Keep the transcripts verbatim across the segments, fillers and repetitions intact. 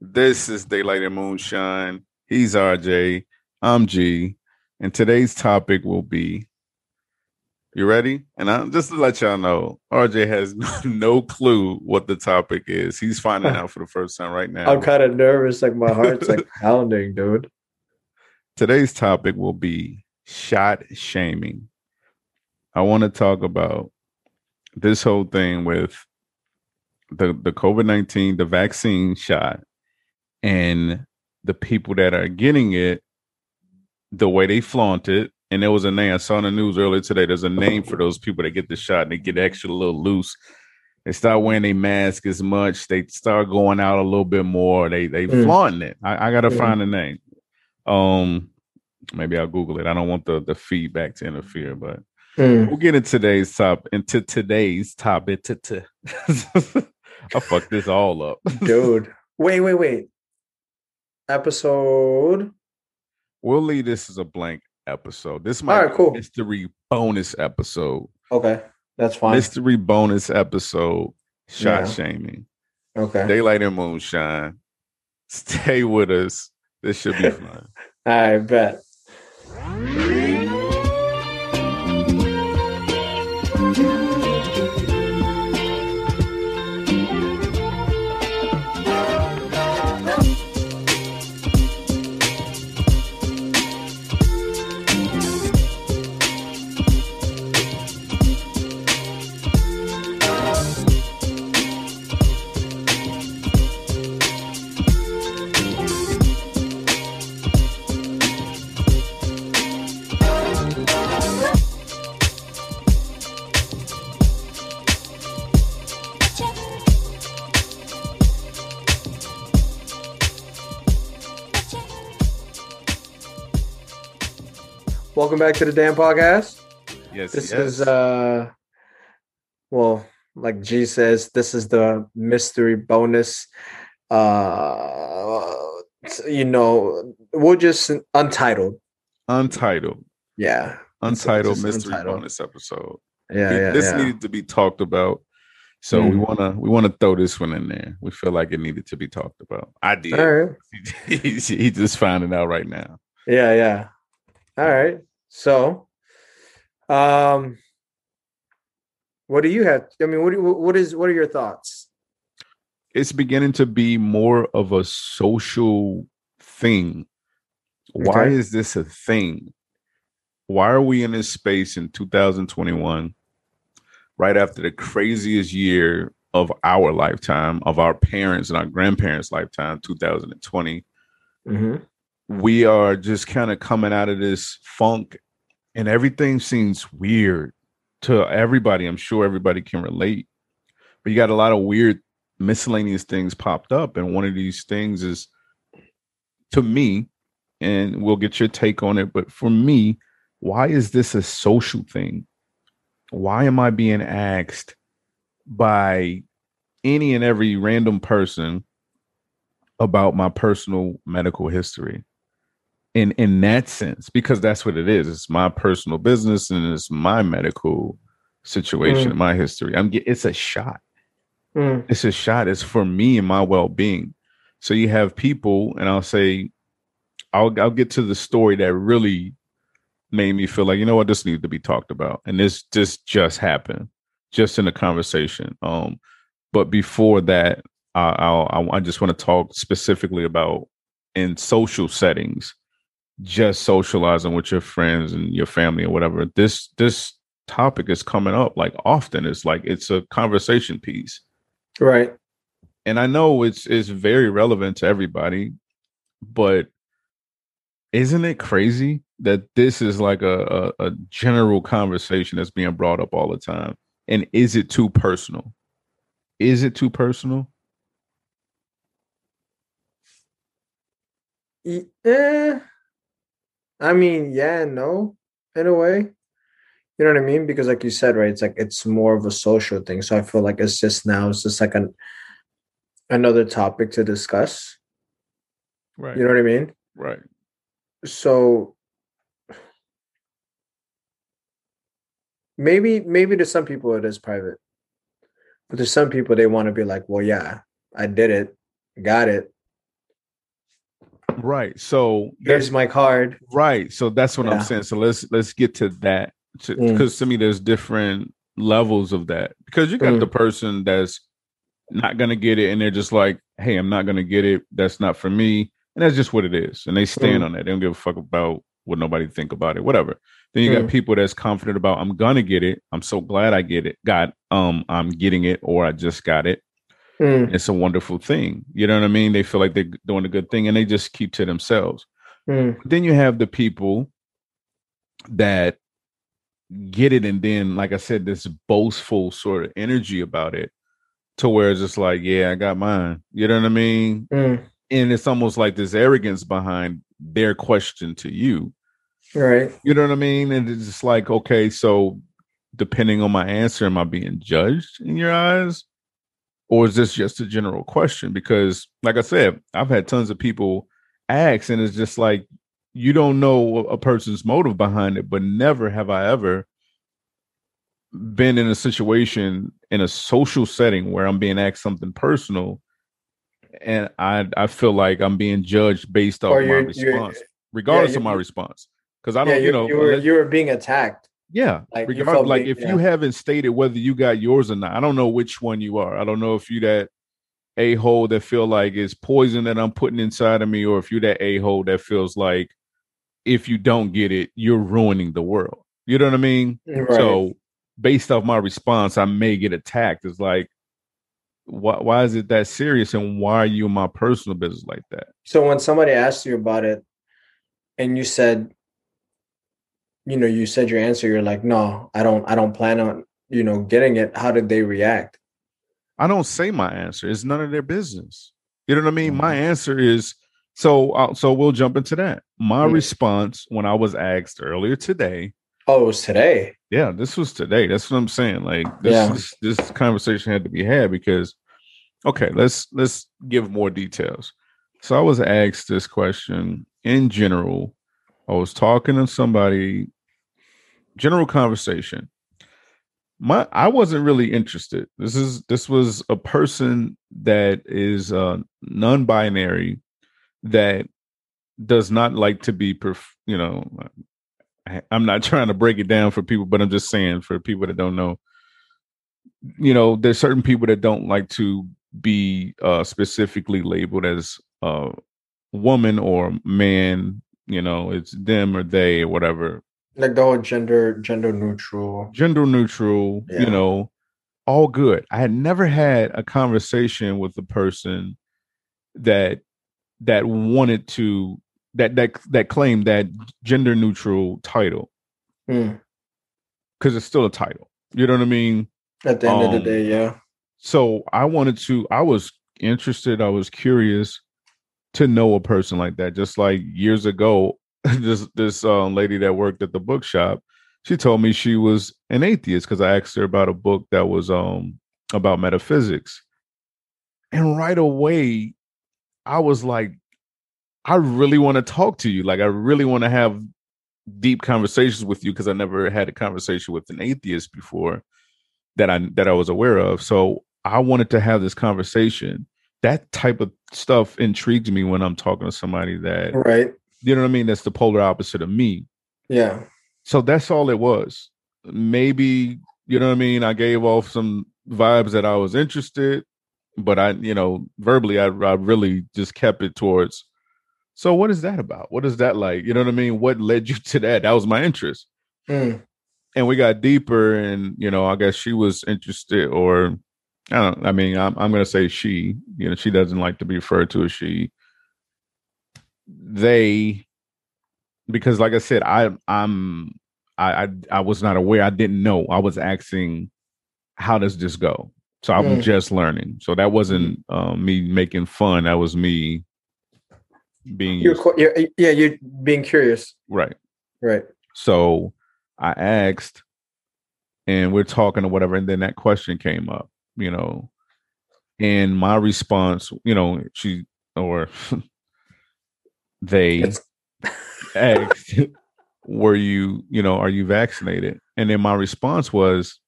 This is Daylight and Moonshine. He's R J. I'm G. And today's topic will be, you ready? And I'm just to let y'all know, R J has no clue what the topic is. He's finding out for the first time right now. I'm kind of nervous. Like my heart's like pounding, dude. Today's topic will be shot shaming. I want to talk about this whole thing with the, the COVID nineteen, the vaccine shot, and the people that are getting it, the way they flaunt it. And there was a name I saw in the news earlier today. There's a name for those people that get the shot and they get extra little loose. They start wearing a mask as much. They start going out a little bit more. They they mm. flaunting it. I, I gotta mm. find a name. Um, maybe I'll Google it. I don't want the, the feedback to interfere, but mm. we'll get into today's top into today's topic. To, to. I fucked this all up, dude. Wait, wait, wait. Episode. We'll leave this as a blank episode. This might right, be cool. mystery bonus episode. Okay, that's fine. Mystery bonus episode. Shot yeah. shaming. Okay. Daylight and Moonshine. Stay with us. This should be fun. I bet. Welcome back to the damn podcast. Yes, this yes. is uh, well, like G says, this is the mystery bonus. Uh, you know, we're just untitled, untitled, yeah, untitled mystery untitled. bonus episode. Yeah, it, yeah this yeah. needed to be talked about, so mm. we wanna we wanna throw this one in there. We feel like it needed to be talked about. I did. Right. He's he just finding out right now. Yeah, yeah. All right. So, um, what do you have? I mean, what do, what is what are your thoughts? It's beginning to be more of a social thing. Okay. Why is this a thing? Why are we in this space in two thousand twenty-one, right after the craziest year of our lifetime, of our parents and our grandparents' lifetime, two thousand twenty? Mm-hmm. We are just kind of coming out of this funk and everything seems weird to everybody. I'm sure everybody can relate, but you got a lot of weird miscellaneous things popped up. And one of these things is, to me, and we'll get your take on it, but for me, why is this a social thing? Why am I being asked by any and every random person about my personal medical history? In in that sense, because that's what it is. It's my personal business and it's my medical situation, mm. my history. I'm get, it's a shot. Mm. It's a shot. It's for me and my well-being. So you have people, and I'll say, I'll I'll get to the story that really made me feel like, you know what, this needs to be talked about. And this this just happened, just in a conversation. Um, but before that, I I'll, I just want to talk specifically about in social settings. Just socializing with your friends and your family or whatever. This this topic is coming up like often. It's like it's a conversation piece, right? And I know it's it's very relevant to everybody, but isn't it crazy that this is like a a, a general conversation that's being brought up all the time? And is it too personal? Is it too personal? Yeah. I mean, yeah, no, in a way, you know what I mean? Because like you said, right, it's like it's more of a social thing. So I feel like it's just now it's just like an another topic to discuss. Right. You know what I mean? Right. So maybe maybe to some people it is private. But to some people, they want to be like, well, yeah, I did it. Got it. Right. So here's my card. Right. So that's what yeah. I'm saying. So let's let's get to that, because mm. to me, there's different levels of that, because you got mm. the person that's not going to get it, and they're just like, hey, I'm not going to get it. That's not for me. And that's just what it is. And they stand mm. on that. They don't give a fuck about what nobody think about it, whatever. Then you mm. got people that's confident about, I'm going to get it. I'm so glad I get it. God, um, I'm getting it, or I just got it. Mm. It's a wonderful thing. You know what I mean? They feel like they're doing a good thing, and they just keep to themselves. Mm. Then you have the people that get it, and then, like I said, this boastful sort of energy about it, to where it's just like, yeah, I got mine. You know what I mean? Mm. And it's almost like this arrogance behind their question to you. Right. You know what I mean? And it's just like, okay, so depending on my answer, am I being judged in your eyes? Or is this just a general question? Because like I said, I've had tons of people ask, and it's just like, you don't know a person's motive behind it, but never have I ever been in a situation in a social setting where I'm being asked something personal, and I I feel like I'm being judged based off or my response, regardless yeah, of my response. Because I don't, yeah, you, you know, you were, you were being attacked. Yeah. Like, regardless, like me, if yeah. you haven't stated whether you got yours or not, I don't know which one you are. I don't know if you that a-hole that feel like it's poison that I'm putting inside of me, or if you that a-hole that feels like if you don't get it, you're ruining the world. You know what I mean? Right. So based off my response, I may get attacked. It's like, why, why is it that serious? And why are you in my personal business like that? So when somebody asked you about it and you said, you know, you said your answer, you're like, no, I don't, I don't plan on, you know, getting it. How did they react? I don't say my answer. It's none of their business. You know what I mean? Mm-hmm. My answer is, so, uh, so we'll jump into that. My mm-hmm. response when I was asked earlier today. Oh, it was today. Yeah, this was today. That's what I'm saying. Like this, yeah. this, this conversation had to be had because, okay, let's, let's give more details. So I was asked this question in general. I was talking to somebody, general conversation. My, I wasn't really interested. This is this was a person that is uh, non-binary, that does not like to be, perf- you know, I, I'm not trying to break it down for people, but I'm just saying for people that don't know, you know, there's certain people that don't like to be uh, specifically labeled as a woman or man. You know, it's them or they or whatever. Like the whole gender, gender neutral. Gender neutral, yeah. You know, all good. I had never had a conversation with a person that that wanted to, that that that claimed that gender neutral title. Mm. Because it's still a title. You know what I mean? At the end um, of the day, yeah. So I wanted to, I was interested, I was curious to know a person like that. Just like years ago, This this um, lady that worked at the bookshop, she told me she was an atheist because I asked her about a book that was um about metaphysics, and right away, I was like, I really want to talk to you. Like I really want to have deep conversations with you, because I never had a conversation with an atheist before that I that I was aware of. So I wanted to have this conversation. That type of stuff intrigues me when I'm talking to somebody that right. You know what I mean? That's the polar opposite of me. Yeah. So that's all it was. Maybe, you know what I mean? I gave off some vibes that I was interested, but I, you know, verbally, I, I really just kept it towards, so what is that about? What is that like? You know what I mean? What led you to that? That was my interest. Mm. And we got deeper, and, you know, I guess she was interested, or I don't, I mean, I'm, I'm going to say she, you know, she doesn't like to be referred to as she. They, because like I said, I I'm I, I I was not aware. I didn't know. I was asking, how does this go? So I was mm. just learning. So that wasn't uh, me making fun. That was me being you're, you're, yeah, you're being curious, right? Right. So I asked, and we're talking or whatever, and then that question came up, you know, and my response, you know, she or. They asked, were you, you know, are you vaccinated? And then my response was,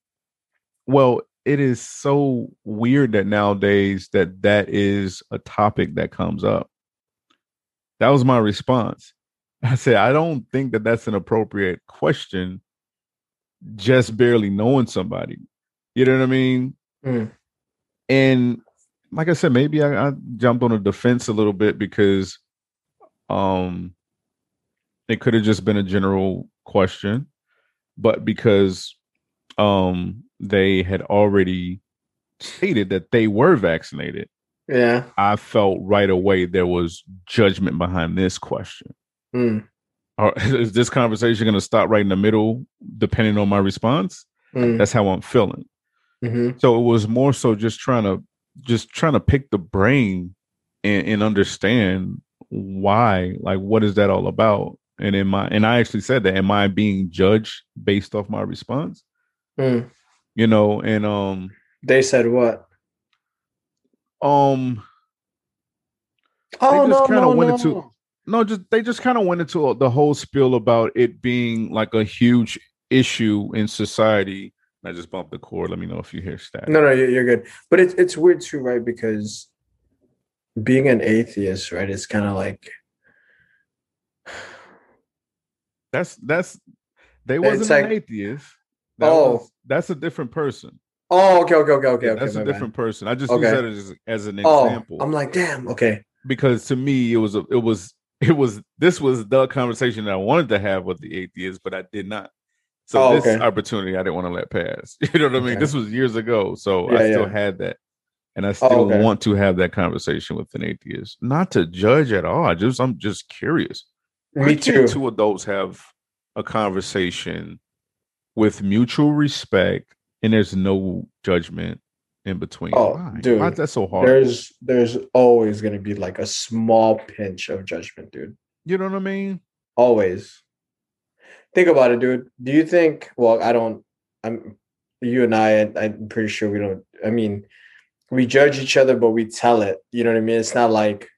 well, it is so weird that nowadays that that is a topic that comes up. That was my response. I said, I don't think that that's an appropriate question, just barely knowing somebody. You know what I mean? Mm. And like I said, maybe I, I jumped on the defense a little bit because um, it could have just been a general question, but because um, they had already stated that they were vaccinated. Yeah. I felt right away there was judgment behind this question. Mm. Or, is this conversation going to stop right in the middle depending on my response? Mm. That's how I'm feeling. Mm-hmm. So it was more so just trying to just trying to pick the brain and, and understand why, like, what is that all about? And in my, and I actually said that, am I being judged based off my response? Mm. You know, and um, they said what? Um, oh no, no, went no. Into, no, just they just kind of went into the whole spiel about it being like a huge issue in society. I just bumped the cord. Let me know if you hear static. No, no, you're good. But it's it's weird too, right? Because being an atheist, right, it's kind of like that's that's they wasn't like, an atheist. That oh, was, that's a different person. Oh, okay, okay, okay, okay. Yeah, that's okay, a different bad. person. I just okay. use that as, as an example. Oh, I'm like, damn, okay. Because to me, it was a, it was it was this was the conversation that I wanted to have with the atheist, but I did not. So oh, this okay. opportunity, I didn't want to let pass. You know what I mean? Okay. This was years ago, so yeah, I still yeah. had that, and I still oh, okay. want to have that conversation with an atheist. Not to judge at all. I just I'm just curious. Me too. Two adults have a conversation with mutual respect, and there's no judgment in between. Oh, Why? dude, Why is that so hard? There's there's always going to be like a small pinch of judgment, dude. You know what I mean? Always. Think about it, dude. Do you think? Well, I don't. I'm you and I. I'm pretty sure we don't. I mean, we judge each other, but we tell it. You know what I mean? It's not like,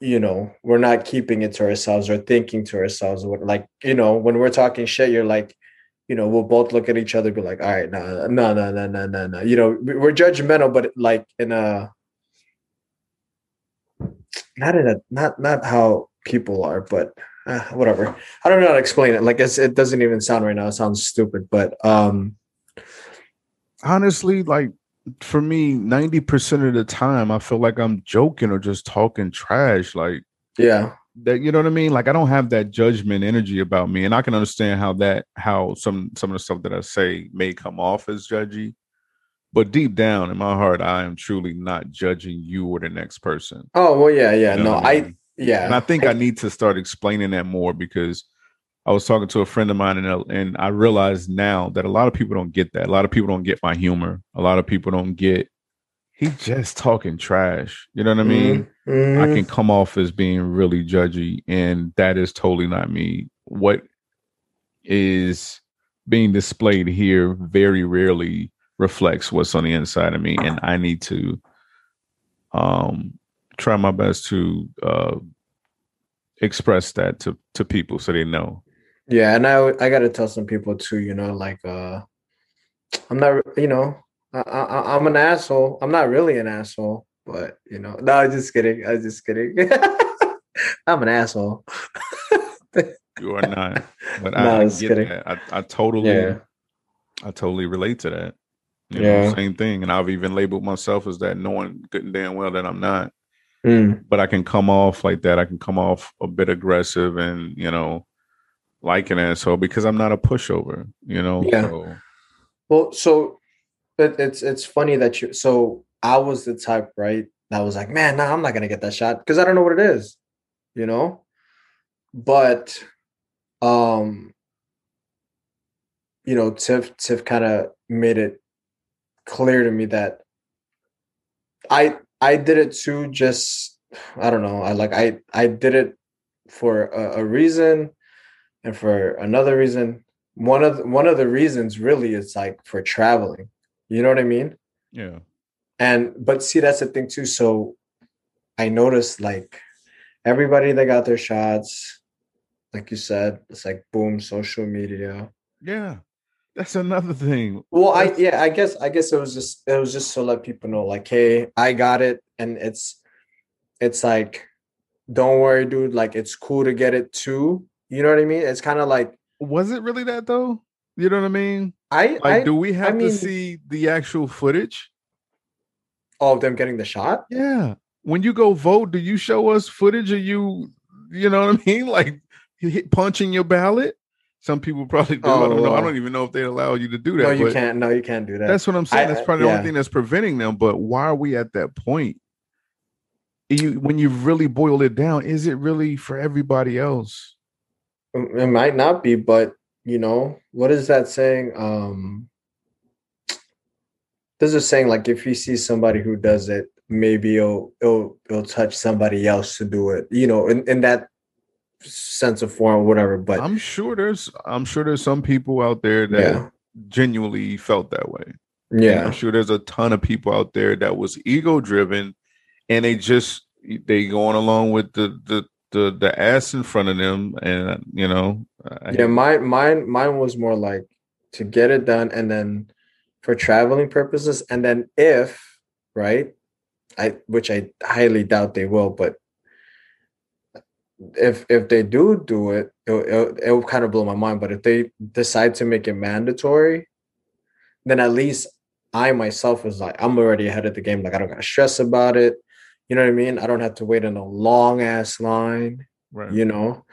you know, we're not keeping it to ourselves or thinking to ourselves. Like, you know, when we're talking shit, you're like, you know, we'll both look at each other, and be like, all right, no, no, no, no, no, no, no. You know, we're judgmental, but like in a not in a not not how people are, but. Uh, whatever. I don't know how to explain it. Like, it's, it doesn't even sound right now. It sounds stupid, but um, honestly, like for me, ninety percent of the time, I feel like I'm joking or just talking trash. Like, yeah, that, you know what I mean? Like, I don't have that judgment energy about me, and I can understand how that, how some, some of the stuff that I say may come off as judgy, but deep down in my heart, I am truly not judging you or the next person. Oh, well, yeah, yeah. You know no, I, mean? I Yeah, and I think I need to start explaining that more, because I was talking to a friend of mine, and and I realize now that a lot of people don't get that. A lot of people don't get my humor. A lot of people don't get he just talking trash. You know what I mean? Mm-hmm. I can come off as being really judgy, and that is totally not me. What is being displayed here very rarely reflects what's on the inside of me, and I need to um. try my best to uh, express that to, to people so they know. Yeah, and I I got to tell some people too, you know, like uh, I'm not, you know, I, I, I'm an asshole. I'm not really an asshole, but you know, no, I'm just kidding. I'm just kidding. I'm an asshole. You are not. But no, I, I get kidding. that. I, I totally, yeah. I totally relate to that. You yeah, know, same thing. And I've even labeled myself as that, knowing good and damn well that I'm not. Mm. But I can come off like that. I can come off a bit aggressive and, you know, like an asshole, because I'm not a pushover, you know? Yeah. So. Well, so it, it's it's funny that you, so I was the type, right, that was like, man, nah, I'm not going to get that shot because I don't know what it is, you know? But, um, you know, Tiff, Tiff kind of made it clear to me that I, I did it too. Just I don't know. I like I I did it for a, a reason, and for another reason. One of the, one of the reasons really is like for traveling. You know what I mean? Yeah. And but see, that's the thing too. So I noticed like everybody that got their shots, like you said, it's like boom, social media. Yeah. That's another thing. Well, I yeah, I guess I guess it was just it was just to let people know, like, hey, I got it, and it's it's like don't worry, dude, like, it's cool to get it too. You know what I mean? It's kind of like... Was it really that, though? You know what I mean? I like, I, do we have I mean, to see the actual footage? Oh, of them getting the shot? Yeah. When you go vote, do you show us footage of you, you know what I mean? Like, punching your ballot? Some people probably do. Oh, I don't know. I don't even know if they allow you to do that. No, you can't. No, you can't do that. That's what I'm saying. I, that's probably I, yeah. the only thing that's preventing them. But why are we at that point? You, when you really boil it down, is it really for everybody else? It might not be, but you know, what is that saying? Um, there's a saying like, if you see somebody who does it, maybe it'll it'll, it'll touch somebody else to do it. You know, in, in that sense of form, or whatever. But I'm sure there's I'm sure there's some people out there that yeah. genuinely felt that way. Yeah, and I'm sure there's a ton of people out there that was ego driven. And they just they going along with the, the the the ass in front of them, and you know. I yeah, mine mine mine was more like to get it done, and then for traveling purposes, and then if right, I which I highly doubt they will, but if if they do do it, it it will kind of blow my mind. But if they decide to make it mandatory, then at least I myself was like, I'm already ahead of the game. Like, I don't gotta stress about it. You know what I mean? I don't have to wait in a long ass line, right. You know?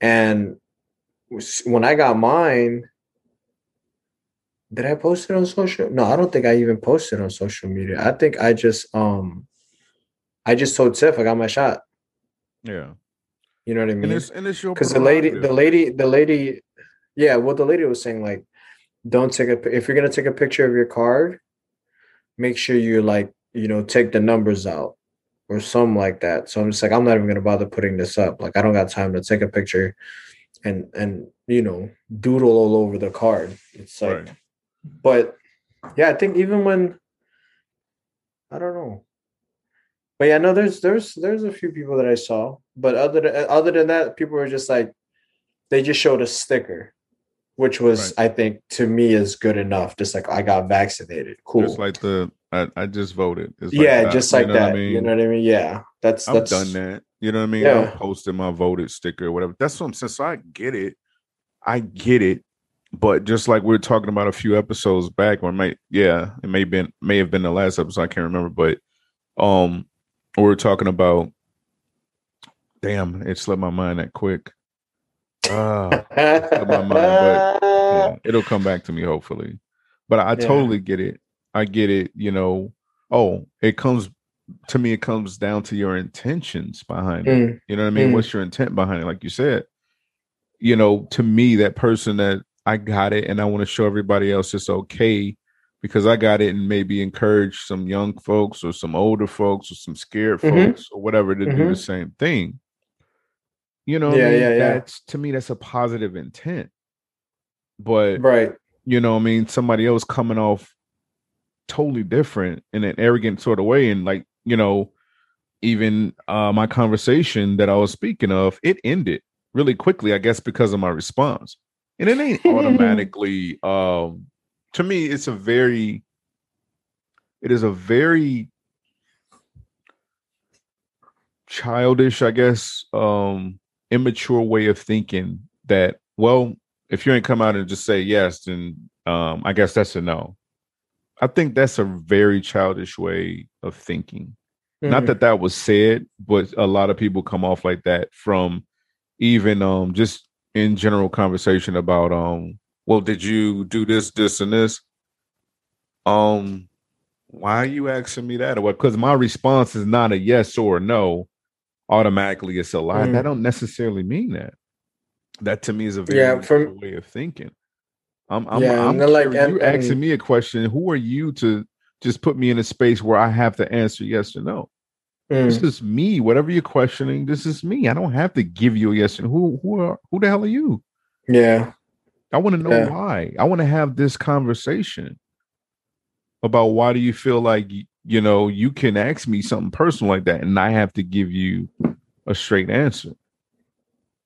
And when I got mine, did I post it on social? No, I don't think I even posted on social media. I think I just, um, I just told Tiff I got my shot. Yeah. You know what I mean? And it's, and it's your because the lady, the lady, the lady, yeah. Well, the lady was saying like, don't take a, if you're going to take a picture of your card, make sure you like, you know, take the numbers out. Or something like that. So I'm just like, I'm not even gonna bother putting this up. Like, I don't got time to take a picture and and you know, doodle all over the card. It's like, right. But yeah, I think even when I don't know, but yeah, no, there's there's there's a few people that I saw, but other than, other than that, people were just like, they just showed a sticker, which was right. I think to me is good enough. Just like I got vaccinated, cool. Just like the. I, I just voted. It's like, yeah, just I, like you know that. I mean? You know what I mean? Yeah, that's I've that's, done that. You know what I mean? Yeah. I'm posting my voted sticker or whatever. That's what I'm saying. So I get it. I get it. But just like we were talking about a few episodes back, or may yeah, it may been may have been the last episode. I can't remember, but um, we were talking about. Damn, it slipped my mind that quick. Ah, it slipped my mind, but yeah, it'll come back to me hopefully. But I, I yeah. totally get it. I get it, you know. Oh, it comes to me. It comes down to your intentions behind mm. it. You know what I mean? Mm. What's your intent behind it? Like you said, you know, to me, that person that I got it, and I want to show everybody else it's okay because I got it, and maybe encourage some young folks or some older folks or some scared mm-hmm. folks or whatever to mm-hmm. do the same thing. You know, yeah, I mean? yeah, yeah. That's to me, that's a positive intent. But right, you know, what I mean, somebody else coming off. Totally different in an arrogant sort of way, and like you know, even uh, my conversation that I was speaking of, it ended really quickly, I guess, because of my response. And it ain't automatically. Um, to me, it's a very, it is a very childish, I guess, um, immature way of thinking that. Well, if you ain't come out and just say yes, then um, I guess that's a no. I think that's a very childish way of thinking. Mm-hmm. Not that that was said, but a lot of people come off like that from even um, just in general conversation about, um, well, did you do this, this, and this? Um, why are you asking me that? Because my response is not a yes or a no. Automatically, it's a lie. Mm-hmm. That don't necessarily mean that. That to me is a very yeah, from- way of thinking. I'm, I'm, yeah, I'm like, you asking me a question. Who are you to just put me in a space where I have to answer yes or no? Mm. This is me. Whatever you're questioning, this is me. I don't have to give you a yes or no. Who, who, are, who the hell are you? Yeah. I want to know yeah. why. I want to have this conversation about why do you feel like, you know, you can ask me something personal like that and I have to give you a straight answer.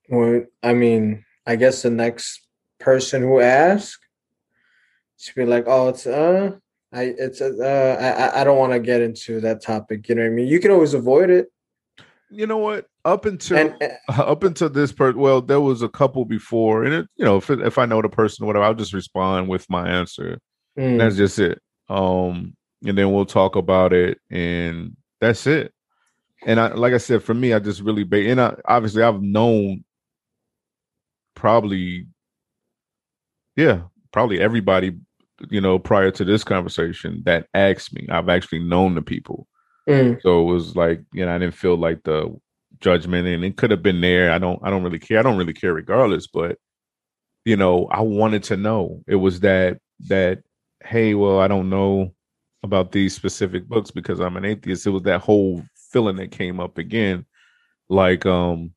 Well, I mean, I guess the next person who asks should be like, oh, it's uh, I it's uh, I I don't want to get into that topic. You know what I mean? You can always avoid it. you know what? Up until and, and, up until this person, well, there was a couple before, and it, you know, if if I know the person or whatever, I'll just respond with my answer. Mm. That's just it. Um, and then we'll talk about it, and that's it. And I, like I said, for me, I just really, ba- and I, obviously, I've known probably, yeah, probably everybody, you know, prior to this conversation that asked me. I've actually known the people, mm. so it was like, you know, I didn't feel like the judgment, and it could have been there. I don't I don't really care. I don't really care regardless, but you know, I wanted to know. It was that that hey, well, I don't know about these specific books because I'm an atheist. It was that whole feeling that came up again. Like um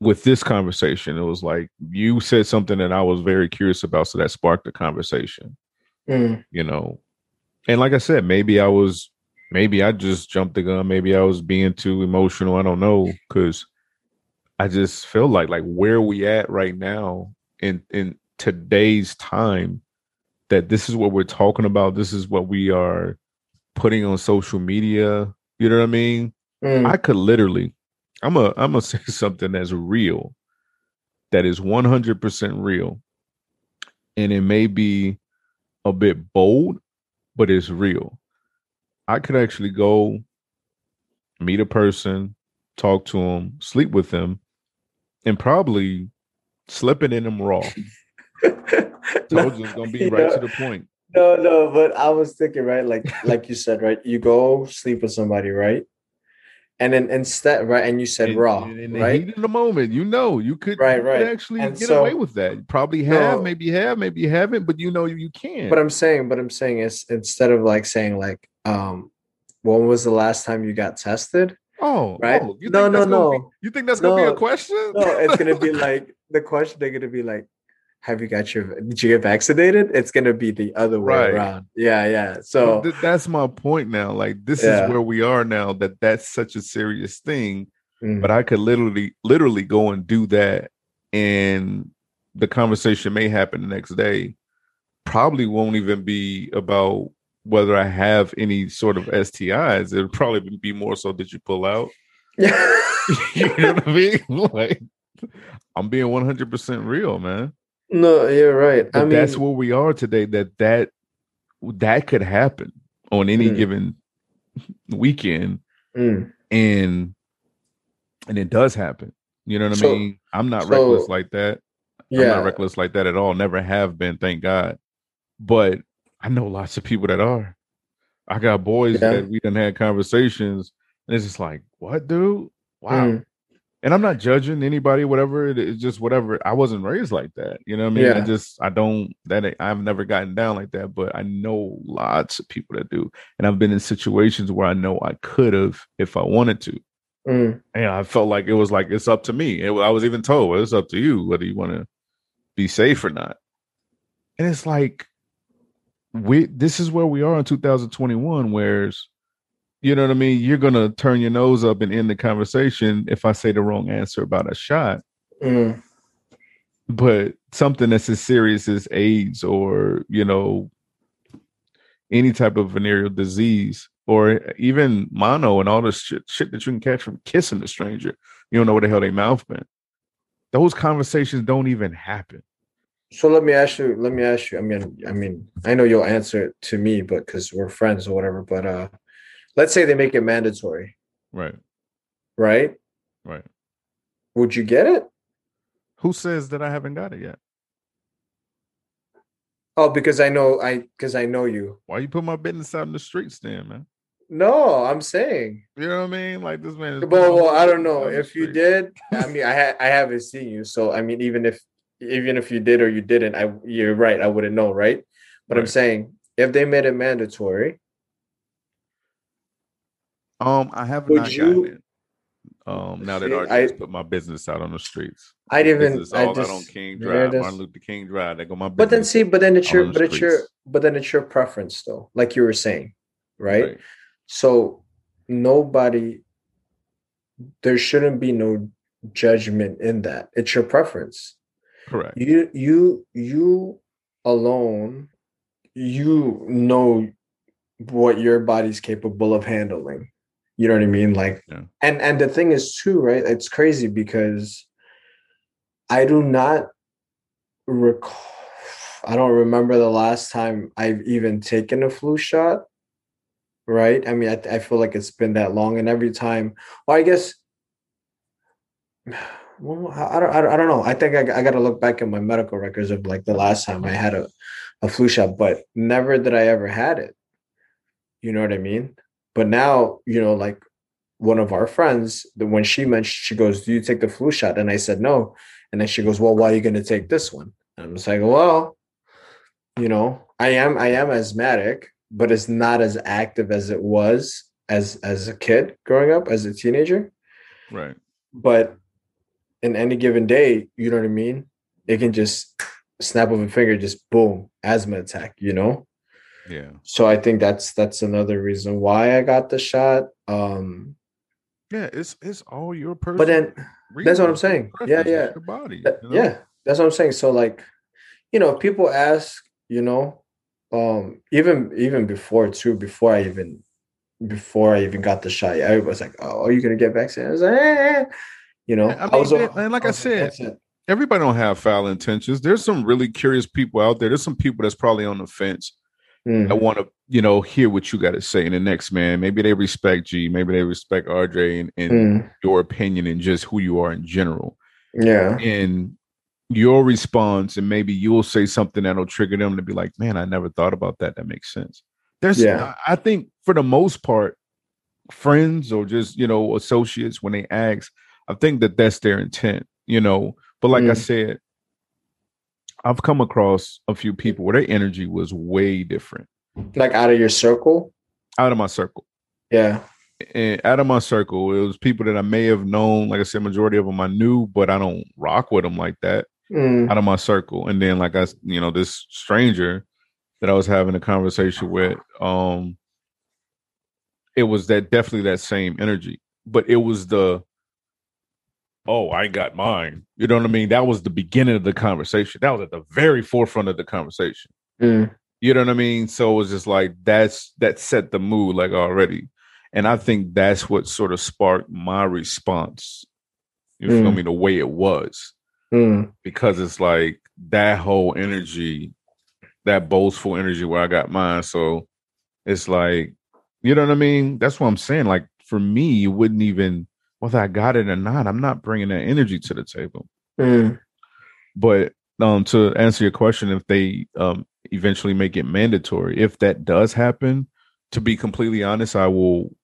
with this conversation, it was like you said something that I was very curious about, so that sparked the conversation. Mm. You know. And like I said, maybe I was Maybe I just jumped the gun. Maybe I was being too emotional. I don't know, because I just feel like like where we at right now in in today's time, that this is what we're talking about. This is what we are putting on social media. You know what I mean? Mm. I could literally, I'm a I'm gonna say something that's real, that is one hundred percent real, and it may be a bit bold, but it's real. I could actually go meet a person, talk to them, sleep with them, and probably slip it in them raw. So no, it's going to be right know, to the point. No, no, but I was thinking, right, like like you said, right, you go sleep with somebody, right? And then instead, right, and you said and, raw, and, and right? In the moment, you know, you could, right, right. You could actually and get so, away with that. You probably have, no, maybe you have, maybe you haven't, but you know you can. But I'm saying, but I'm saying it's instead of like saying like, Um, when was the last time you got tested? Oh, right. Oh, you no, no, no. Be, you think that's no, gonna be a question? No, it's gonna be like the question. They're gonna be like, "Have you got your? Did you get vaccinated?" It's gonna be the other way right. around. Yeah, yeah. So th- that's my point now. Like this yeah. is where we are now. That that's such a serious thing. Mm. But I could literally, literally go and do that, and the conversation may happen the next day. Probably won't even be about whether I have any sort of S T Is. It'd probably be more so that you pull out. Yeah. You know what I mean? Like, I'm being one hundred percent real, man. No, you're right. But I mean, that's where we are today, that that, that could happen on any mm. given weekend. Mm. And and it does happen. You know what so, I mean? I'm not so, reckless like that. Yeah. I'm not reckless like that at all. Never have been, thank God. But I know lots of people that are. I got boys yeah. that we done had conversations, and it's just like, what, dude? Wow. Mm. And I'm not judging anybody, whatever. It's just whatever. I wasn't raised like that. You know what I mean? Yeah. I just, I don't, that I've never gotten down like that, but I know lots of people that do. And I've been in situations where I know I could have if I wanted to. Mm. And I felt like it was like, it's up to me. It, I was even told, well, it's up to you whether you want to be safe or not. And it's like, we this is where we are in two thousand twenty-one, whereas, you know what I mean, you're gonna turn your nose up and end the conversation if I say the wrong answer about a shot. Mm. But something that's as serious as AIDS or, you know, any type of venereal disease, or even mono and all this shit, shit that you can catch from kissing a stranger, you don't know where the hell they mouth been. Those conversations don't even happen. So let me ask you, let me ask you, I mean, I mean, I know you'll answer it to me, but because we're friends or whatever, but uh, let's say they make it mandatory. Right. Right. Right. Would you get it? Who says that I haven't got it yet? Oh, because I know, I, because I know you. Why you put my business out in the streets then, man? No, I'm saying. You know what I mean? Like this man. Is well, well, I don't know if you did. I mean, I ha- I haven't seen you. So, I mean, even if, Even if you did or you didn't, I you're right. I wouldn't know, right? But right. I'm saying, if they made it mandatory, um, I have not you, gotten it. Um, now see, that I just put my business out on the streets, I didn't even. I all just, out on King Drive, Martin Luther King Drive. They go my. But then see, but then it's your, the but it's your, but then it's your preference, though. Like you were saying, right? right. So nobody, there shouldn't be no judgment in that. It's your preference. Correct. You, you, you alone, you know what your body's capable of handling. You know what I mean? Like, yeah. and, and the thing is too, right? It's crazy because I do not recall, I don't remember the last time I've even taken a flu shot. Right. I mean, I, I feel like it's been that long, and every time, well, I guess, well, I don't, I don't know. I think I, I got to look back at my medical records of like the last time I had a, a flu shot, but never did I ever had it. You know what I mean? But now, you know, like one of our friends, when she mentioned, she goes, do you take the flu shot? And I said, no. And then she goes, well, why are you going to take this one? And I'm just like, well, you know, I am, I am asthmatic, but it's not as active as it was as, as a kid growing up, as a teenager. Right. But in any given day, you know what I mean? It can just snap of a finger, just boom, asthma attack, you know? Yeah. So I think that's, that's another reason why I got the shot. Um, yeah. It's, it's all your personal. But then that's what I'm saying. Yeah. Yeah. Your body, you know? Yeah. That's what I'm saying. So like, you know, people ask, you know, um, even, even before too, before I even, before I even got the shot, I was like, oh, are you going to get vaccinated? I was like, eh. You know, I mean, I was, and like I, was, I said, everybody don't have foul intentions. There's some really curious people out there. There's some people that's probably on the fence. Mm-hmm. I want to, you know, hear what you got to say in the next man. Maybe they respect G, maybe they respect R J and, and mm. your opinion and just who you are in general. Yeah. And your response, and maybe you'll say something that'll trigger them to be like, man, I never thought about that. That makes sense. There's, yeah. I think for the most part, friends or just, you know, associates, when they ask, I think that that's their intent, you know, but like mm. I said, I've come across a few people where their energy was way different. Like out of your circle? Out of my circle. Yeah. And out of my circle, it was people that I may have known. Like I said, majority of them I knew, but I don't rock with them like that. Mm. Out of my circle. And then like I, you know, this stranger that I was having a conversation with, um, it was that definitely that same energy, but it was the, oh, I got mine. You know what I mean? That was the beginning of the conversation. That was at the very forefront of the conversation. Mm. You know what I mean? So it was just like, that's, that set the mood like already. And I think that's what sort of sparked my response. You mm. feel me? The way it was. Mm. Because it's like that whole energy, that boastful energy where I got mine. So it's like, you know what I mean? That's what I'm saying. Like for me, you wouldn't even, whether I got it or not, I'm not bringing that energy to the table. Mm. But um, to answer your question, if they um, eventually make it mandatory, if that does happen, to be completely honest, I will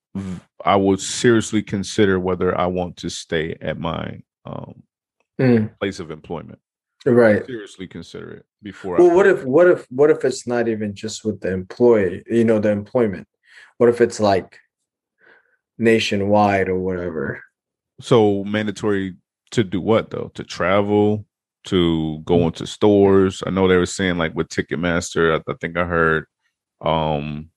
I will seriously consider whether I want to stay at my um, mm. place of employment. Right. Seriously consider it before. Well, I what if what if what if it's not even just with the employee? You know, the employment. What if it's like nationwide or whatever? So mandatory to do what though? To travel, to go into stores. I know they were saying like with Ticketmaster, I, I think I heard um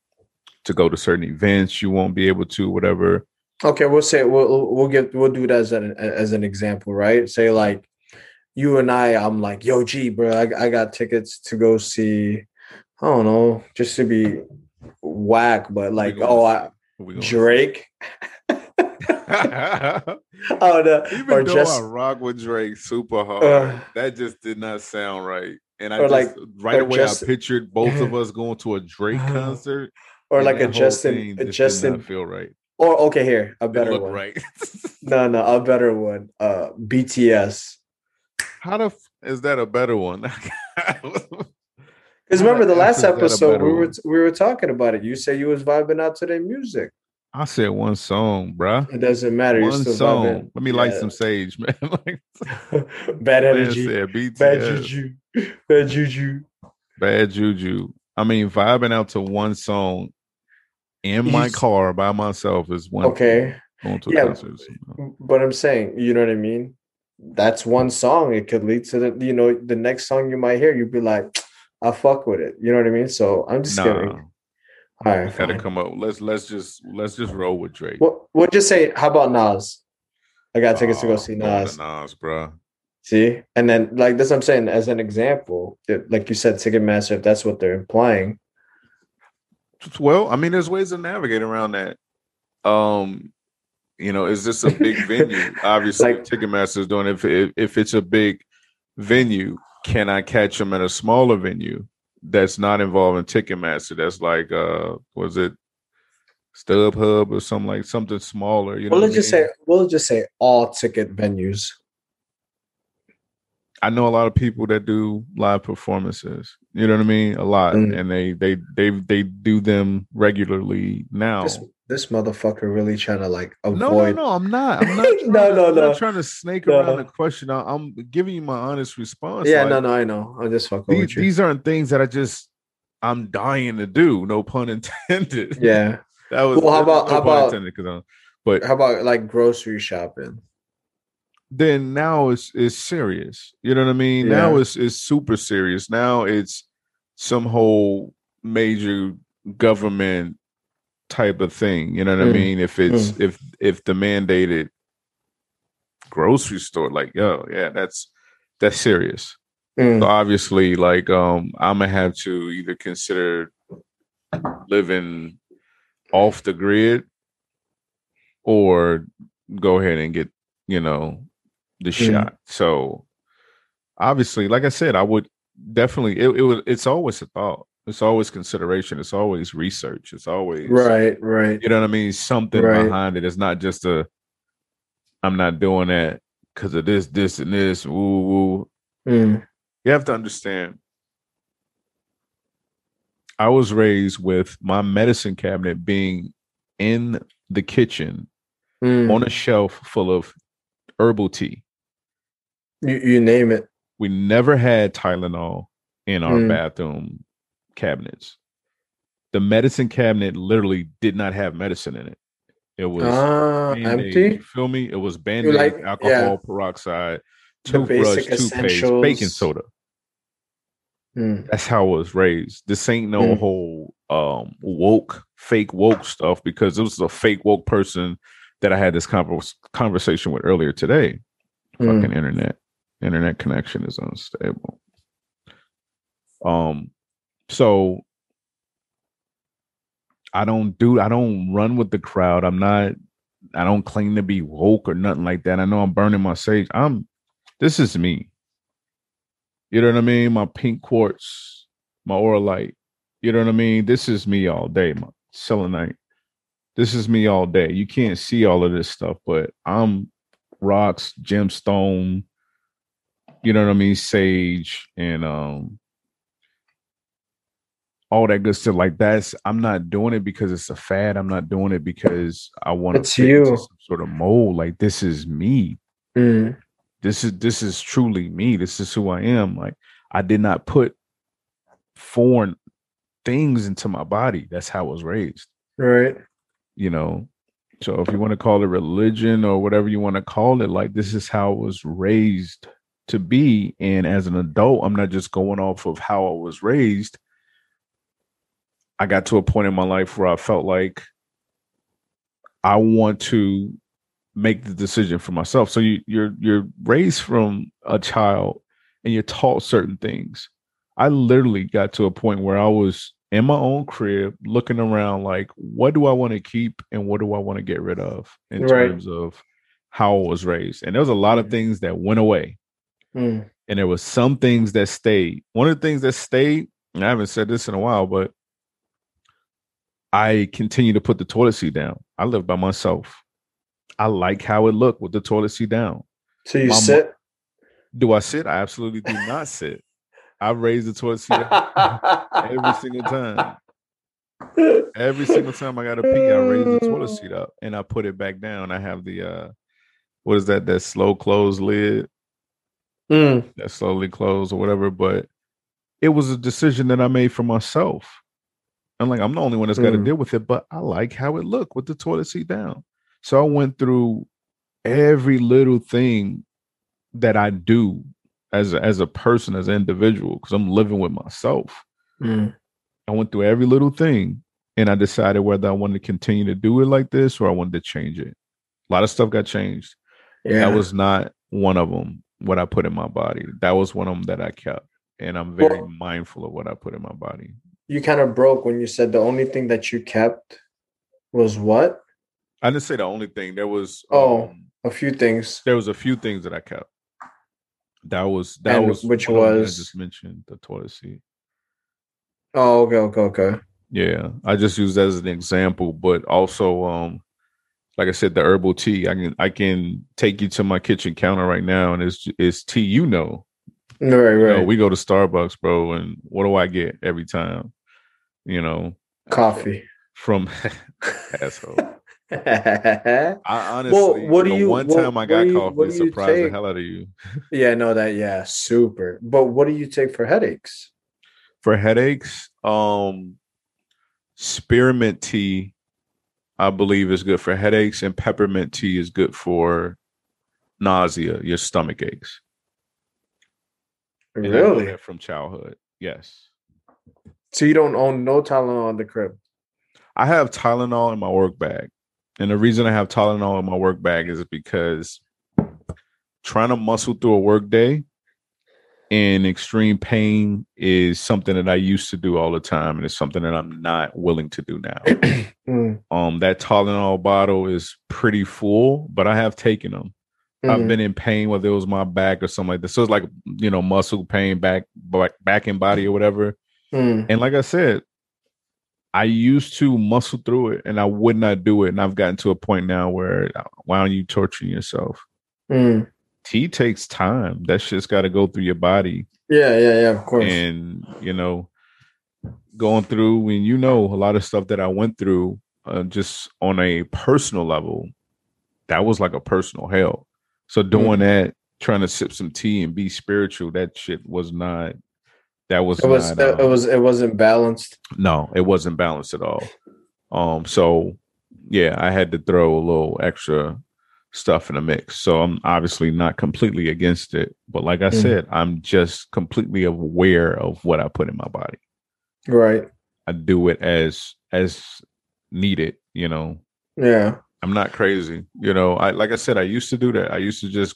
to go to certain events you won't be able to, whatever. Okay, we'll say we'll we'll give we'll do it as an as an example, right? Say like you and I, I'm like, yo, G, bro, I, I got tickets to go see, I don't know, just to be whack, but like, oh, I. Drake. Oh, no. Even or though just, I rock with Drake super hard, uh, that just did not sound right. And I just like, right away just, I pictured both of us going to a Drake concert, or like a Justin. Just Justin did not feel right. Or okay, here a better one. Right. no, no, a better one. Uh, B T S. How the f- is that a better one? Because remember the last episode we were we were talking about it. You said you was vibing out to their music. I said one song, bruh. It doesn't matter. One still song. Vibing. Let me yeah. light some sage, man. like, bad energy. Said, bad juju. Bad juju. Bad juju. I mean, vibing out to one song in my He's, car by myself is one. Okay. Going to yeah, concerts, you know. But I'm saying, you know what I mean? That's one song. It could lead to the, you know, the next song you might hear, you'd be like, I fuck with it. You know what I mean? So I'm just nah, kidding. All right. Gotta come up. Let's let's just let's just roll with Drake. We'll, we'll just say, how about Nas? I got tickets oh, to go see Nas. Nas, bro. See? And then like that's what I'm saying, as an example, like you said, Ticketmaster, if that's what they're implying. Well, I mean, there's ways to navigate around that. Um, you know, is this a big venue? Obviously, like, Ticketmaster is doing it. If, if if it's a big venue, can I catch them at a smaller venue that's not involving Ticketmaster? That's like, uh, was it StubHub or something like something smaller? You know, well, let's just say we'll just say all ticket venues. I know a lot of people that do live performances. You know what I mean? A lot, mm. and they they they they do them regularly now. This, this motherfucker really trying to like avoid. No, no, no, I'm not. I'm not. Trying, no, no, I'm no. Not trying to snake no. around the question. I, I'm giving you my honest response. Yeah, like, no, no, I know. I'm just fucking these, with you. These aren't things that I just I'm dying to do. No pun intended. Yeah, that was. Well, how about no how about? Intended, but how about like grocery shopping? Then now it's it's serious. You know what I mean? Yeah. Now it's it's super serious. Now it's some whole major government type of thing. You know what mm. I mean? If it's mm. if if the mandated grocery store, like, yo, yeah, that's that's serious. Mm. So obviously, like, um, I'm gonna have to either consider living off the grid or go ahead and get, you know, the mm. shot. So obviously, like I said, I would definitely, it, it was, it's always a thought. It's always consideration. It's always research. It's always right. Right. You know what I mean? Something right. behind it. It's not just a, I'm not doing that because of this, this, and this. Woo, woo. Mm. You have to understand. I was raised with my medicine cabinet being in the kitchen mm. on a shelf full of herbal tea. You, you name it. We never had Tylenol in our mm. bathroom cabinets. The medicine cabinet literally did not have medicine in it. It was uh, empty. You feel me? It was Band-Aid, like, alcohol, yeah. peroxide, toothbrush, toothpaste, baking soda. Mm. That's how I was raised. This ain't no mm. whole um, woke, fake woke stuff, because it was a fake woke person that I had this converse, conversation with earlier today. Mm. Fucking internet. Internet connection is unstable. Um, so I don't do, I don't run with the crowd. I'm not, I don't claim to be woke or nothing like that. I know I'm burning my sage. I'm, this is me. You know what I mean? My pink quartz, my aura light. You know what I mean? This is me all day, my selenite. This is me all day. You can't see all of this stuff, but I'm rocks, gemstone, you know what I mean, sage, and um, all that good stuff. Like, that's, I'm not doing it because it's a fad. I'm not doing it because I want to fit into some sort of mold. Like, this is me. Mm. This is this is truly me. This is who I am. Like, I did not put foreign things into my body. That's how I was raised. Right. You know, so if you want to call it religion or whatever you want to call it, like, this is how I was raised to be. And as an adult, I'm not just going off of how I was raised. I got to a point in my life where I felt like I want to make the decision for myself. So you, you're you're raised from a child and you're taught certain things. I literally got to a point where I was in my own crib, looking around like, what do I want to keep and what do I want to get rid of in right. terms of how I was raised? And there was a lot of things that went away. Mm. And there was some things that stayed. One of the things that stayed, and I haven't said this in a while, but I continue to put the toilet seat down. I live by myself. I like how it looked with the toilet seat down. So you my sit? Mo- do I sit? I absolutely do not sit. I raise the toilet seat up every single time. Every single time I got to pee, I raise the toilet seat up and I put it back down. I have the, uh, what is that, that slow close lid? Mm. That slowly closed or whatever. But it was a decision that I made for myself. I'm like, I'm the only one that's got to mm. deal with it, but I like how it looked with the toilet seat down. So I went through every little thing that I do as a, as a person, as an individual, because I'm living with myself. Mm. I went through every little thing and I decided whether I wanted to continue to do it like this or I wanted to change it. A lot of stuff got changed. Yeah. That was not one of them, what I put in my body. That was one of them that I kept. And I'm very well, mindful of what I put in my body. You kind of broke when you said the only thing that you kept was what? I didn't say the only thing. There was oh um, a few things. There was a few things that I kept. That was that and was which was I just mentioned the toilet seat. Oh, okay, okay, okay. Yeah, I just used that as an example, but also, um, like I said, the herbal tea. I can I can take you to my kitchen counter right now, and it's it's tea. You know, right, right. You know, we go to Starbucks, bro, and what do I get every time? You know, coffee from asshole. I honestly, well, what do you, know, one what, time I got you, coffee, surprised the hell out of you. Yeah, I know that. Yeah, super. But what do you take for headaches? For headaches, um, spearmint tea, I believe, is good for headaches, and peppermint tea is good for nausea, your stomach aches. Really? And I know that from childhood, yes. So you don't own no Tylenol in the crib? I have Tylenol in my work bag. And the reason I have Tylenol in my work bag is because trying to muscle through a work day in extreme pain is something that I used to do all the time. And it's something that I'm not willing to do now. mm. Um, that Tylenol bottle is pretty full, but I have taken them. Mm. I've been in pain, whether it was my back or something like this. So it's like, you know, muscle pain, back, back, back and body or whatever. Mm. And like I said, I used to muscle through it and I would not do it. And I've gotten to a point now where, why aren't you torturing yourself? Mm. Tea takes time. That shit's got to go through your body. Yeah, yeah, yeah, of course. And, you know, going through, and you know, a lot of stuff that I went through uh, just on a personal level, that was like a personal hell. So doing mm. that, trying to sip some tea and be spiritual, that shit was not. That was it was, not, uh, it was it wasn't balanced. No, it wasn't balanced at all. Um, so yeah, I had to throw a little extra stuff in the mix. So I'm obviously not completely against it, but like I mm. said, I'm just completely aware of what I put in my body. Right. I do it as as needed, you know. Yeah. I'm not crazy, you know. I like I said, I used to do that. I used to just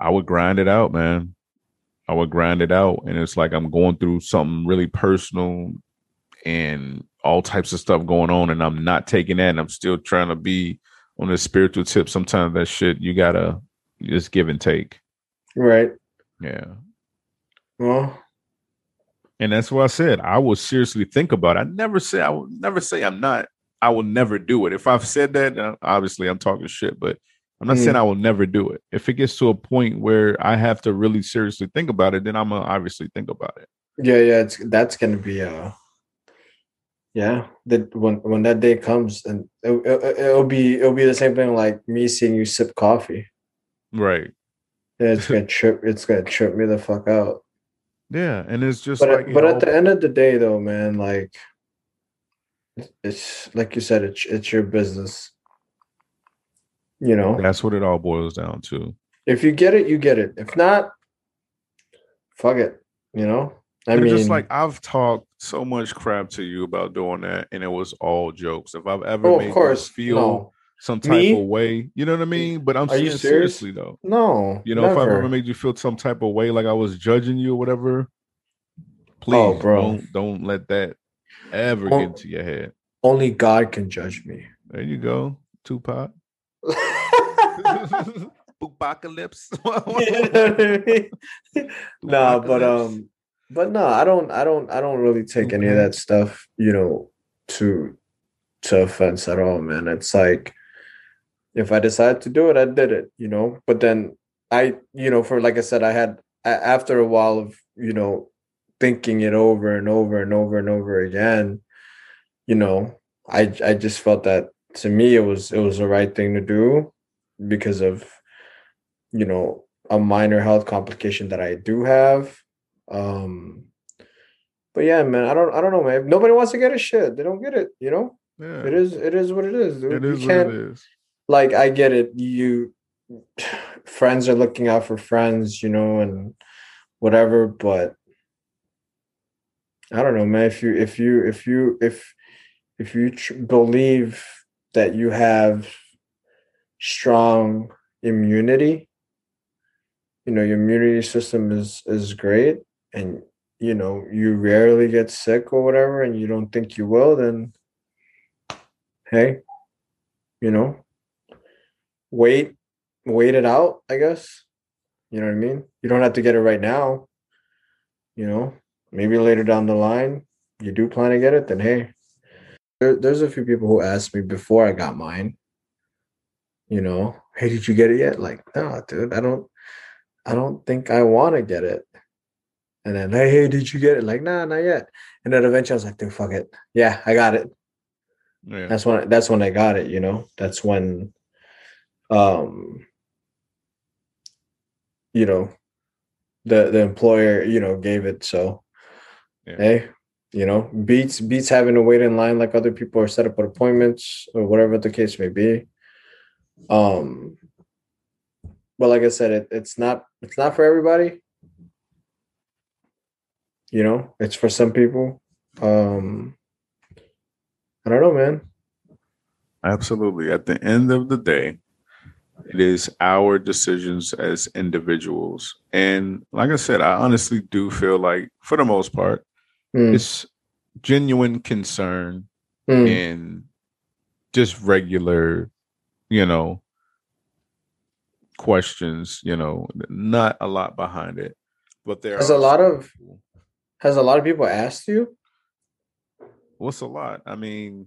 I would grind it out, man. I would grind it out, and it's like I'm going through something really personal and all types of stuff going on, and I'm not taking that, and I'm still trying to be on the spiritual tip. Sometimes that shit, you gotta just give and take. Right. Yeah. Well. And that's what I said. I will seriously think about it. I never say, I will never say I'm not, I will never do it. If I've said that, obviously I'm talking shit, but I'm not mm. saying I will never do it. If it gets to a point where I have to really seriously think about it, then I'm gonna obviously think about it. Yeah, yeah, it's that's gonna be uh yeah. That when when that day comes, and it, it, it'll be it'll be the same thing like me seeing you sip coffee, right? Yeah, it's gonna trip. It's gonna trip me the fuck out. Yeah, and it's just but like, at, but know, at the end of the day, though, man, like it's, it's like you said, it's it's your business. You know, that's what it all boils down to. If you get it, you get it. If not, fuck it. You know, I and mean, just like I've talked so much crap to you about doing that, and it was all jokes. If I've ever oh, made you feel no. some type Me? of way, you know what I mean? But I'm serious? seriously though. No, you know, never. If I've ever made you feel some type of way, like I was judging you or whatever, please, oh, bro, don't, don't let that ever o- get into your head. Only God can judge me. There you go, Tupac. Apocalypse. You know what I mean? No, but um, but no, I don't, I don't, I don't really take any of that stuff, you know, to to offense at all, man. It's like if I decided to do it, I did it, you know. But then I, you know, for like I said, I had I, after a while of you know thinking it over and over and over and over again, you know, I I just felt that. To me, it was it was the right thing to do because of, you know, a minor health complication that I do have. Um, but yeah, man, I don't I don't know, man. If nobody wants to get a shit. They don't get it, you know. Yeah. It is it is what it is. Dude. It is you can't, what it is. Like I get it. You friends are looking out for friends, you know, and whatever. But I don't know, man. If you if you if you if if you tr- believe that you have strong immunity, you know, your immunity system is, is great and, you know, you rarely get sick or whatever and you don't think you will, then, hey, you know, wait, wait it out, I guess. You know what I mean? You don't have to get it right now. You know, maybe later down the line, you do plan to get it, then hey. There, there's a few people who asked me before I got mine, you know, hey, did you get it yet? Like, no, dude, I don't, I don't think I want to get it. And then, hey, hey, did you get it? Like, nah, not yet. And then eventually I was like, dude, fuck it. Yeah, I got it. Yeah. That's when, that's when I got it, you know, that's when, um, you know, the, the employer, you know, gave it. So, yeah. Hey, you know, beats, beats having to wait in line like other people or set up appointments or whatever the case may be. Um, but like I said, it, it's not, it's not for everybody. You know, it's for some people. Um, I don't know, man. Absolutely. At the end of the day, it is our decisions as individuals. And like I said, I honestly do feel like, for the most part, mm. it's genuine concern mm. and just regular, you know, questions, you know, not a lot behind it. But there There's are a lot of... Has a lot of people asked you? What's a lot? I mean...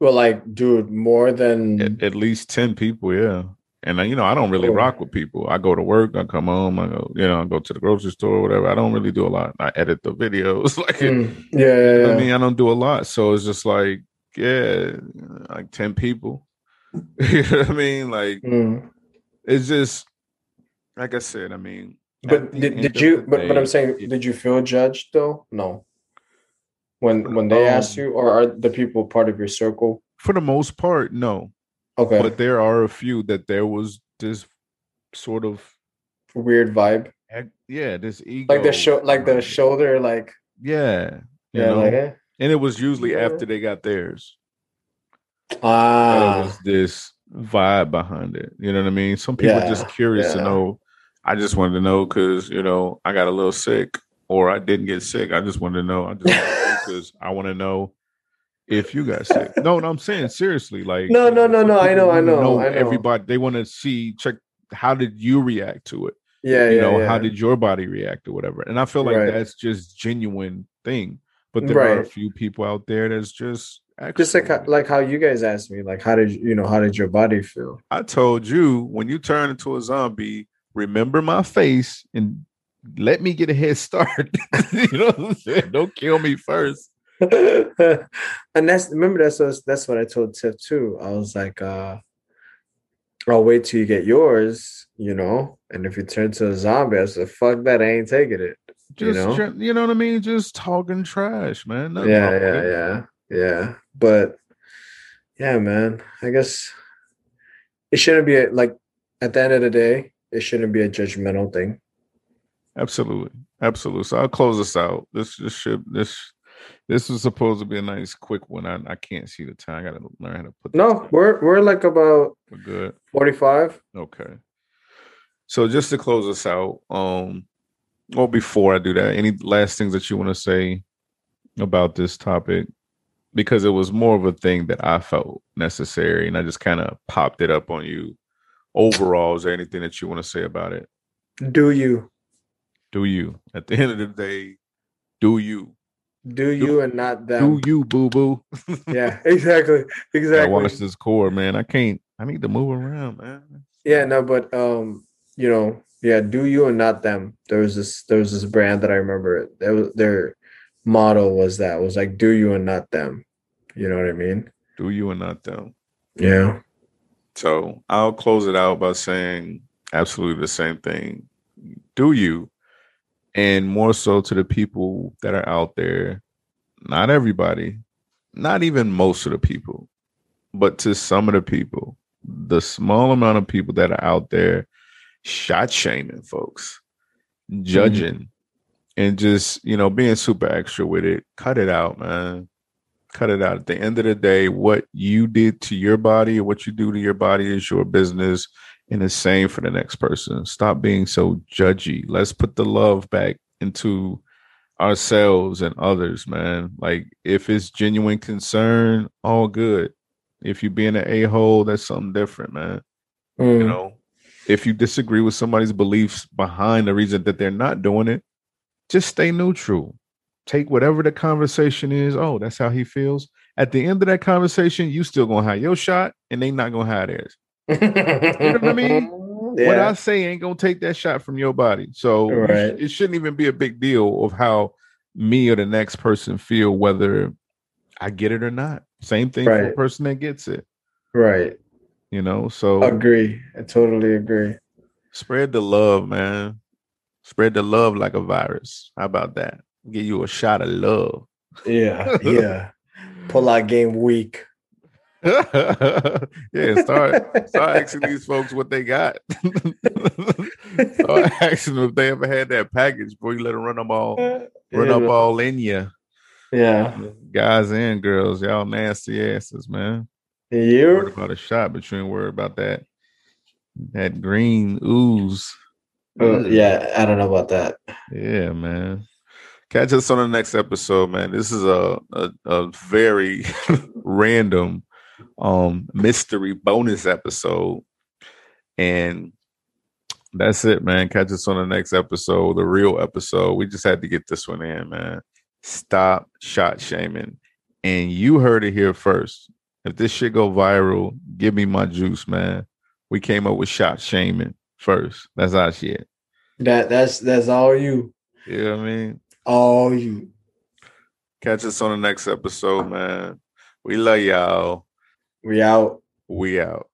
Well, like, dude, more than... At, at least ten people, yeah. And, you know, I don't really oh. rock with people. I go to work, I come home, I go, you know, I go to the grocery store or whatever. I don't really do a lot. I edit the videos. like, mm. it, yeah, yeah, yeah. I mean, I don't do a lot. So it's just like, yeah, like ten people. You know what I mean? Like, mm. it's just, like I said, I mean... But did, did you, but, day, but I'm saying, it, did you feel judged though? No. When when they um, asked you, or are the people part of your circle? For the most part, no. Okay. But there are a few that there was this sort of weird vibe. Yeah, this ego. Like the, sho- like the shoulder, like. Yeah. You yeah, know? Like, eh? And it was usually yeah. after they got theirs. Ah. There was this vibe behind it. You know what I mean? Some people yeah. are just curious yeah. to know. I just wanted to know because, you know, I got a little sick or I didn't get sick. I just wanted to know because I want to know if you got sick. No, no, I'm saying seriously. Like, no, no, no, no. I know, I know, know. I know. Everybody, they want to see, check, how did you react to it? Yeah, you yeah, know, yeah. How did your body react or whatever? And I feel like right. that's just genuine thing. But there right. are a few people out there that's just... Just like, like how you guys asked me, like, how did, you know, how did your body feel? I told you, when you turn into a zombie... Remember my face and let me get a head start. You know what I'm saying? Don't kill me first. And that's remember that's what, that's what I told Tiff too. I was like, uh, I'll wait till you get yours, you know. And if you turn to a zombie, I said, "Fuck that, I ain't taking it." Just, you know, you know what I mean? Just talking trash, man. Nothing yeah, yeah, good. yeah, yeah. But yeah, man. I guess it shouldn't be a, like at the end of the day. It shouldn't be a judgmental thing. Absolutely, absolutely. So I'll close this out. This this should this this was supposed to be a nice quick one. I, I can't see the time. I gotta learn how to put. No, down. we're we're like about we're good forty-five. Okay. So just to close us out, um, well, before I do that, any last things that you want to say about this topic? Because it was more of a thing that I felt necessary, and I just kind of popped it up on you. Overall, is there anything that you want to say about it? Do you? Do you? At the end of the day, do you? Do you do, and not them? Do you, boo boo? Yeah, exactly, exactly. I watch this core, man. I can't. I need to move around, man. Yeah, no, but um, you know, yeah, do you and not them? There was this, there was this brand that I remember. It. That was their motto was that was like, do you and not them? You know what I mean? Do you and not them? Yeah. So I'll close it out by saying absolutely the same thing. Do you? And more so to the people that are out there, not everybody, not even most of the people, but to some of the people, the small amount of people that are out there shot shaming folks, judging, mm-hmm. and just, you know, being super extra with it. Cut it out, man. Cut it out. At the end of the day, what you did to your body or what you do to your body is your business, and the same for the next person. Stop being so judgy. Let's put the love back into ourselves and others, man. Like, if it's genuine concern, all good. If you being an a-hole, that's something different, man. Mm. You know, if you disagree with somebody's beliefs behind the reason that they're not doing it, just stay neutral. Take whatever the conversation is. Oh, that's how he feels. At the end of that conversation, you still gonna have your shot, and they not gonna have theirs. You know what I mean? Yeah. What I say ain't gonna take that shot from your body. So right. it shouldn't even be a big deal of how me or the next person feel, whether I get it or not. Same thing right. for the person that gets it. Right. You know, so agree. I totally agree. Spread the love, man. Spread the love like a virus. How about that? Give you a shot of love. Yeah, yeah. Pull out game week. Yeah, start, start asking these folks what they got. Start asking them if they ever had that package before you let them run them all, run yeah. up all in you. Yeah. Guys and girls, y'all nasty asses, man. Yeah. You worried about a shot, but you ain't worried about that. That green ooze. Uh, yeah, I don't know about that. Yeah, man. Catch us on the next episode, man. This is a a, a very random um, mystery bonus episode. And that's it, man. Catch us on the next episode, the real episode. We just had to get this one in, man. Stop shot shaming. And you heard it here first. If this shit go viral, give me my juice, man. We came up with shot shaming first. That's our shit. That that's that's all you. You know what I mean? All you. Catch us on the next episode, man. We love y'all. We out. We out.